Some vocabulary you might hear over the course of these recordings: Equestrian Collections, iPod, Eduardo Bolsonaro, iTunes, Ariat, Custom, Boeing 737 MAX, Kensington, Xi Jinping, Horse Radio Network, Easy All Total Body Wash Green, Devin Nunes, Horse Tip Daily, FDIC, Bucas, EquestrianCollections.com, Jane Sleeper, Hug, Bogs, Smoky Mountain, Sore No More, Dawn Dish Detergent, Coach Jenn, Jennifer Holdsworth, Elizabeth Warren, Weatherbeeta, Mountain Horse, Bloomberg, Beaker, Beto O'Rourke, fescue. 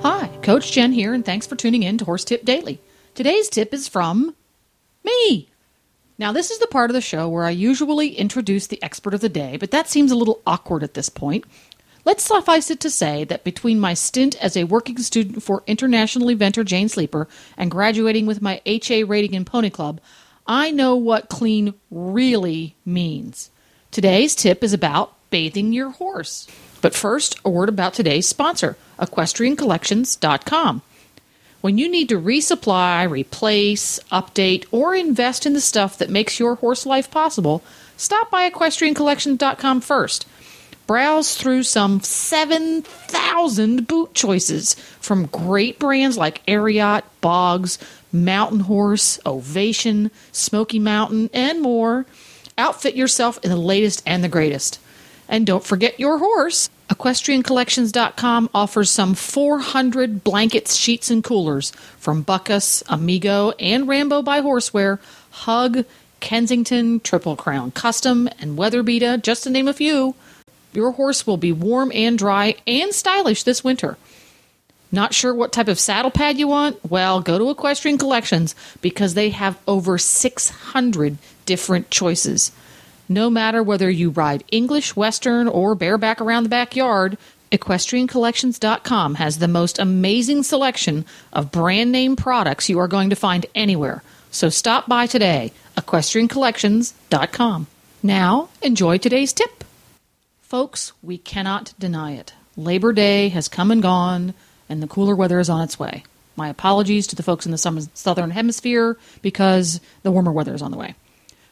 Hi, Coach Jen here, and thanks for tuning in to Horse Tip Daily. Today's tip is from me. Now, this is the part of the show where I usually introduce the expert of the day, but that seems a little awkward at this point. Let's suffice it to say that between my stint as a working student for international eventer Jane Sleeper and graduating with my HA rating in Pony Club, I know what clean really means. Today's tip is about bathing your horse. But first, a word about today's sponsor, EquestrianCollections.com. When you need to resupply, replace, update, or invest in the stuff that makes your horse life possible, stop by EquestrianCollections.com first. Browse through some 7,000 boot choices from great brands like Ariat, Bogs, Mountain Horse, Ovation, Smoky Mountain, and more. Outfit yourself in the latest and the greatest. And don't forget your horse. EquestrianCollections.com offers some 400 blankets, sheets, and coolers from Bucas, Amigo, and Rambo by Horseware, Hug, Kensington, Triple Crown, Custom, and Weatherbeeta, just to name a few. Your horse will be warm and dry and stylish this winter. Not sure what type of saddle pad you want? Well, go to Equestrian Collections because they have over 600 different choices. No matter whether you ride English, Western, or bareback around the backyard, EquestrianCollections.com has the most amazing selection of brand name products you are going to find anywhere. So stop by today, EquestrianCollections.com. Now, enjoy today's tip. Folks, we cannot deny it. Labor Day has come and gone, and the cooler weather is on its way. My apologies to the folks in the southern hemisphere because the warmer weather is on the way.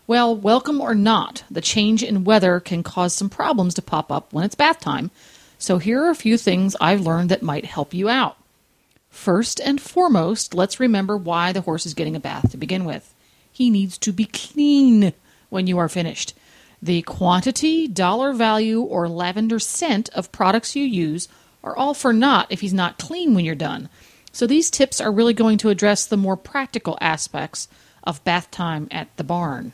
Well, welcome or not, the change in weather can cause some problems to pop up when it's bath time, so here are a few things I've learned that might help you out. First and foremost, let's remember why the horse is getting a bath to begin with. He needs to be clean when you are finished. The quantity, dollar value, or lavender scent of products you use are all for naught if he's not clean when you're done. So these tips are really going to address the more practical aspects of bath time at the barn.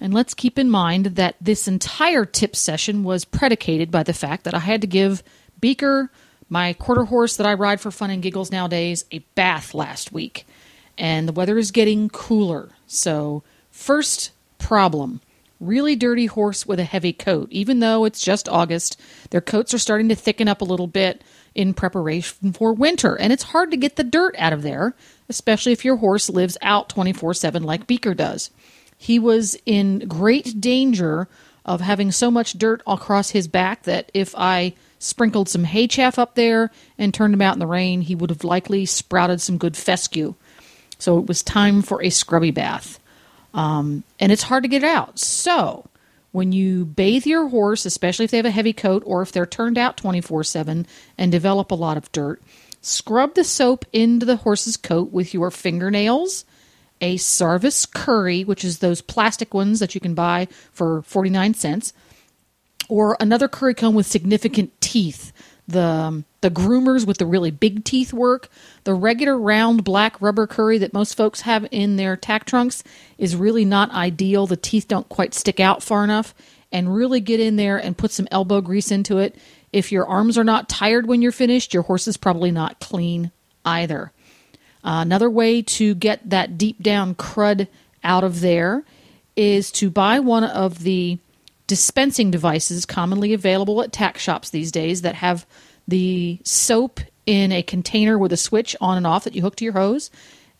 And let's keep in mind that this entire tip session was predicated by the fact that I had to give Beaker, my quarter horse that I ride for fun and giggles nowadays, a bath last week. And the weather is getting cooler. So first problem, really dirty horse with a heavy coat. Even though it's just August, their coats are starting to thicken up a little bit in preparation for winter. And it's hard to get the dirt out of there, especially if your horse lives out 24/7 like Beaker does. He was in great danger of having so much dirt across his back that if I sprinkled some hay chaff up there and turned him out in the rain, he would have likely sprouted some good fescue. So it was time for a scrubby bath. And it's hard to get out. So when you bathe your horse, especially if they have a heavy coat or if they're turned out 24/7 and develop a lot of dirt, scrub the soap into the horse's coat with your fingernails, a Sarvis curry, which is those plastic ones that you can buy for 49 cents, or another curry comb with significant teeth. The groomers with the really big teeth work. The regular round black rubber curry that most folks have in their tack trunks is really not ideal. The teeth don't quite stick out far enough. And really get in there and put some elbow grease into it. If your arms are not tired when you're finished, your horse is probably not clean either. Another way to get that deep down crud out of there is to buy one of the dispensing devices commonly available at tack shops these days that have the soap in a container with a switch on and off that you hook to your hose,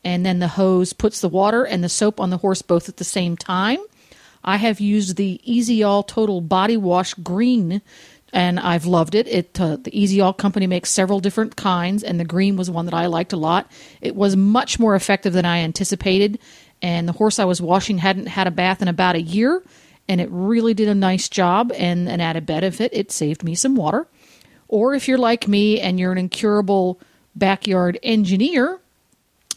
and then the hose puts the water and the soap on the horse both at the same time. I have used the Easy All Total Body Wash Green, and I've loved it. The Easy All company makes several different kinds, and the green was one that I liked a lot. It was much more effective than I anticipated, and the horse I was washing hadn't had a bath in about a year, and it really did a nice job, and an added benefit, it saved me some water. Or if you're like me and you're an incurable backyard engineer,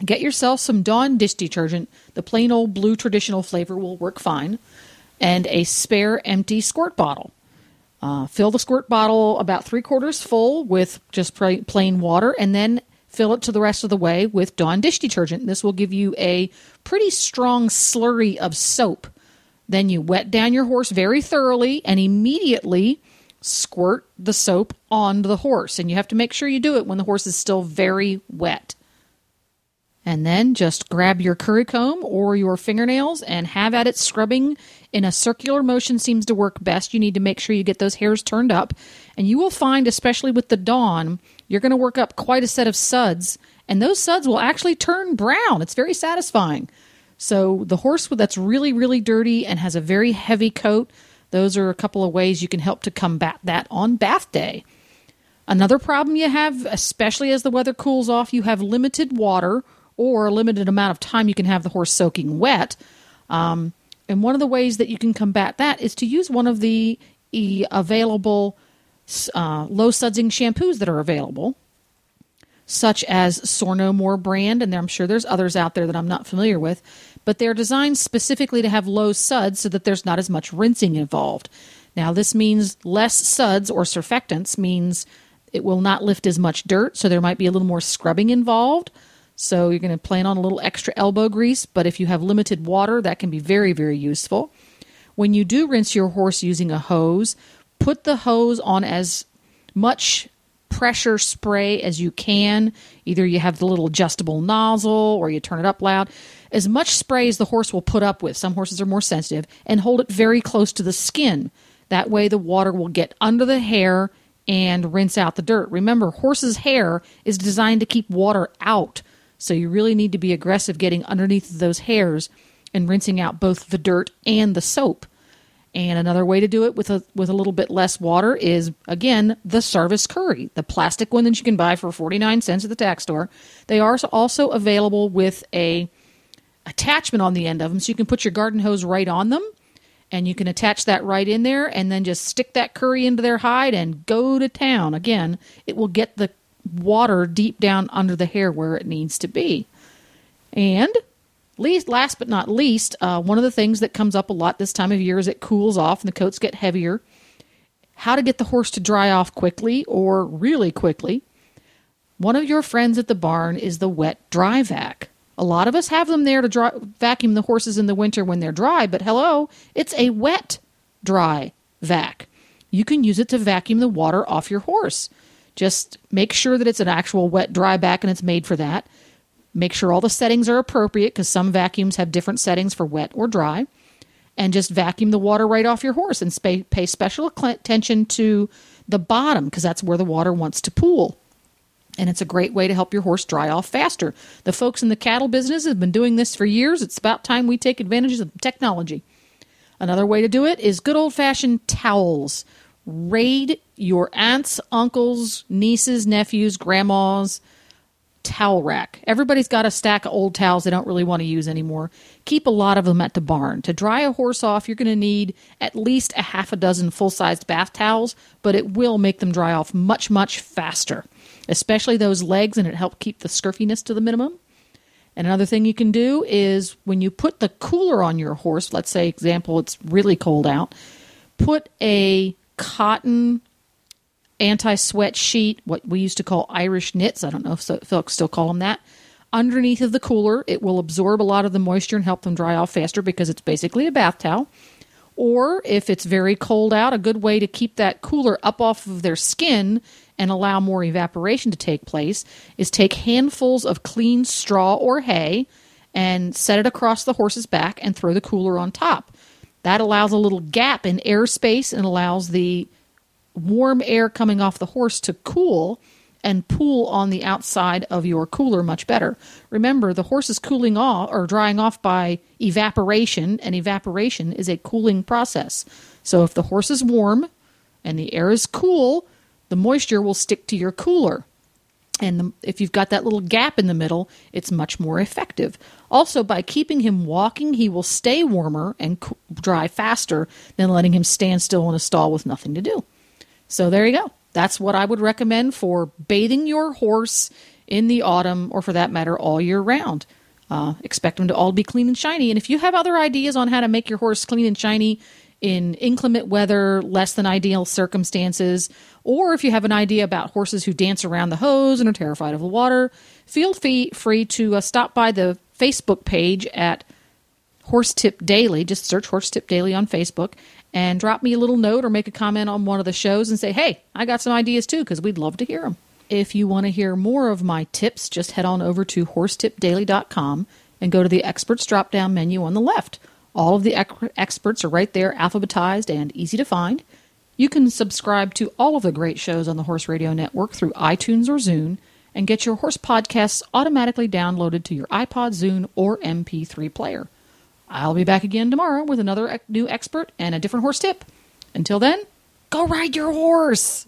get yourself some Dawn Dish Detergent. The plain old blue traditional flavor will work fine. And a spare empty squirt bottle. Fill the squirt bottle about 3/4 full with just plain water, and then fill it to the rest of the way with Dawn Dish Detergent. This will give you a pretty strong slurry of soap. Then you wet down your horse very thoroughly and immediately squirt the soap on the horse. And you have to make sure you do it when the horse is still very wet. And then just grab your curry comb or your fingernails and have at it scrubbing in a circular motion seems to work best. You need to make sure you get those hairs turned up. And you will find, especially with the Dawn, you're going to work up quite a set of suds, and those suds will actually turn brown. It's very satisfying. So the horse that's really, really dirty and has a very heavy coat, those are a couple of ways you can help to combat that on bath day. Another problem you have, especially as the weather cools off, you have limited water or a limited amount of time you can have the horse soaking wet. And one of the ways that you can combat that is to use one of the available low-sudsing shampoos that are available, such as Sore No More brand, and I'm sure there's others out there that I'm not familiar with, but they're designed specifically to have low suds so that there's not as much rinsing involved. Now, this means less suds or surfactants, means it will not lift as much dirt, so there might be a little more scrubbing involved. So you're going to plan on a little extra elbow grease, but if you have limited water, that can be very, very useful. When you do rinse your horse using a hose, put the hose on as much pressure spray as you can. Either you have the little adjustable nozzle or you turn it up loud. As much spray as the horse will put up with. Some horses are more sensitive. And hold it very close to the skin. That way the water will get under the hair and rinse out the dirt. Remember, horse's hair is designed to keep water out. So you really need to be aggressive getting underneath those hairs and rinsing out both the dirt and the soap. And another way to do it with a little bit less water is, again, the Sarvis curry, the plastic one that you can buy for 49 cents at the tack store. They are also available with a attachment on the end of them, so you can put your garden hose right on them, and you can attach that right in there, and then just stick that curry into their hide and go to town. Again, it will get the water deep down under the hair where it needs to be. And last but not least, one of the things that comes up a lot this time of year as it cools off and the coats get heavier, how to get the horse to dry off quickly or really quickly. One of your friends at the barn is the wet dry vac. A lot of us have them there to vacuum the horses in the winter when they're dry, but hello, it's a wet dry vac. You can use it to vacuum the water off your horse. Just make sure that it's an actual wet dry vac and it's made for that. Make sure all the settings are appropriate because some vacuums have different settings for wet or dry. And just vacuum the water right off your horse and pay special attention to the bottom because that's where the water wants to pool. And it's a great way to help your horse dry off faster. The folks in the cattle business have been doing this for years. It's about time we take advantage of technology. Another way to do it is good old-fashioned towels. Raid your aunts, uncles, nieces, nephews, grandmas, towel rack. Everybody's got a stack of old towels they don't really want to use anymore. Keep a lot of them at the barn. To dry a horse off, you're going to need at least a half a dozen full-sized bath towels, but it will make them dry off much, much faster, especially those legs, and it helps keep the scurfiness to the minimum. And another thing you can do is when you put the cooler on your horse, let's say, example, it's really cold out, put a cotton anti-sweat sheet, what we used to call Irish knits, I don't know if folks still call them that, underneath of the cooler. It will absorb a lot of the moisture and help them dry off faster because it's basically a bath towel. Or if it's very cold out, a good way to keep that cooler up off of their skin and allow more evaporation to take place is take handfuls of clean straw or hay and set it across the horse's back and throw the cooler on top. That allows a little gap in air space and allows the warm air coming off the horse to cool and pool on the outside of your cooler much better. Remember, the horse is cooling off or drying off by evaporation, and evaporation is a cooling process. So if the horse is warm and the air is cool, the moisture will stick to your cooler. And if you've got that little gap in the middle, it's much more effective. Also, by keeping him walking, he will stay warmer and dry faster than letting him stand still in a stall with nothing to do. So there you go. That's what I would recommend for bathing your horse in the autumn, or for that matter, all year round. Expect them to all be clean and shiny. And if you have other ideas on how to make your horse clean and shiny in inclement weather, less than ideal circumstances, or if you have an idea about horses who dance around the hose and are terrified of the water, feel free to stop by the Facebook page at Horse Tip Daily. Just search Horse Tip Daily on Facebook and drop me a little note or make a comment on one of the shows and say, hey, I got some ideas too, because we'd love to hear them. If you want to hear more of my tips, just head on over to horsetipdaily.com and go to the experts drop-down menu on the left. All of the experts are right there, alphabetized and easy to find. You can subscribe to all of the great shows on the Horse Radio Network through iTunes or Zune and get your horse podcasts automatically downloaded to your iPod, Zune, or MP3 player. I'll be back again tomorrow with another new expert and a different horse tip. Until then, go ride your horse!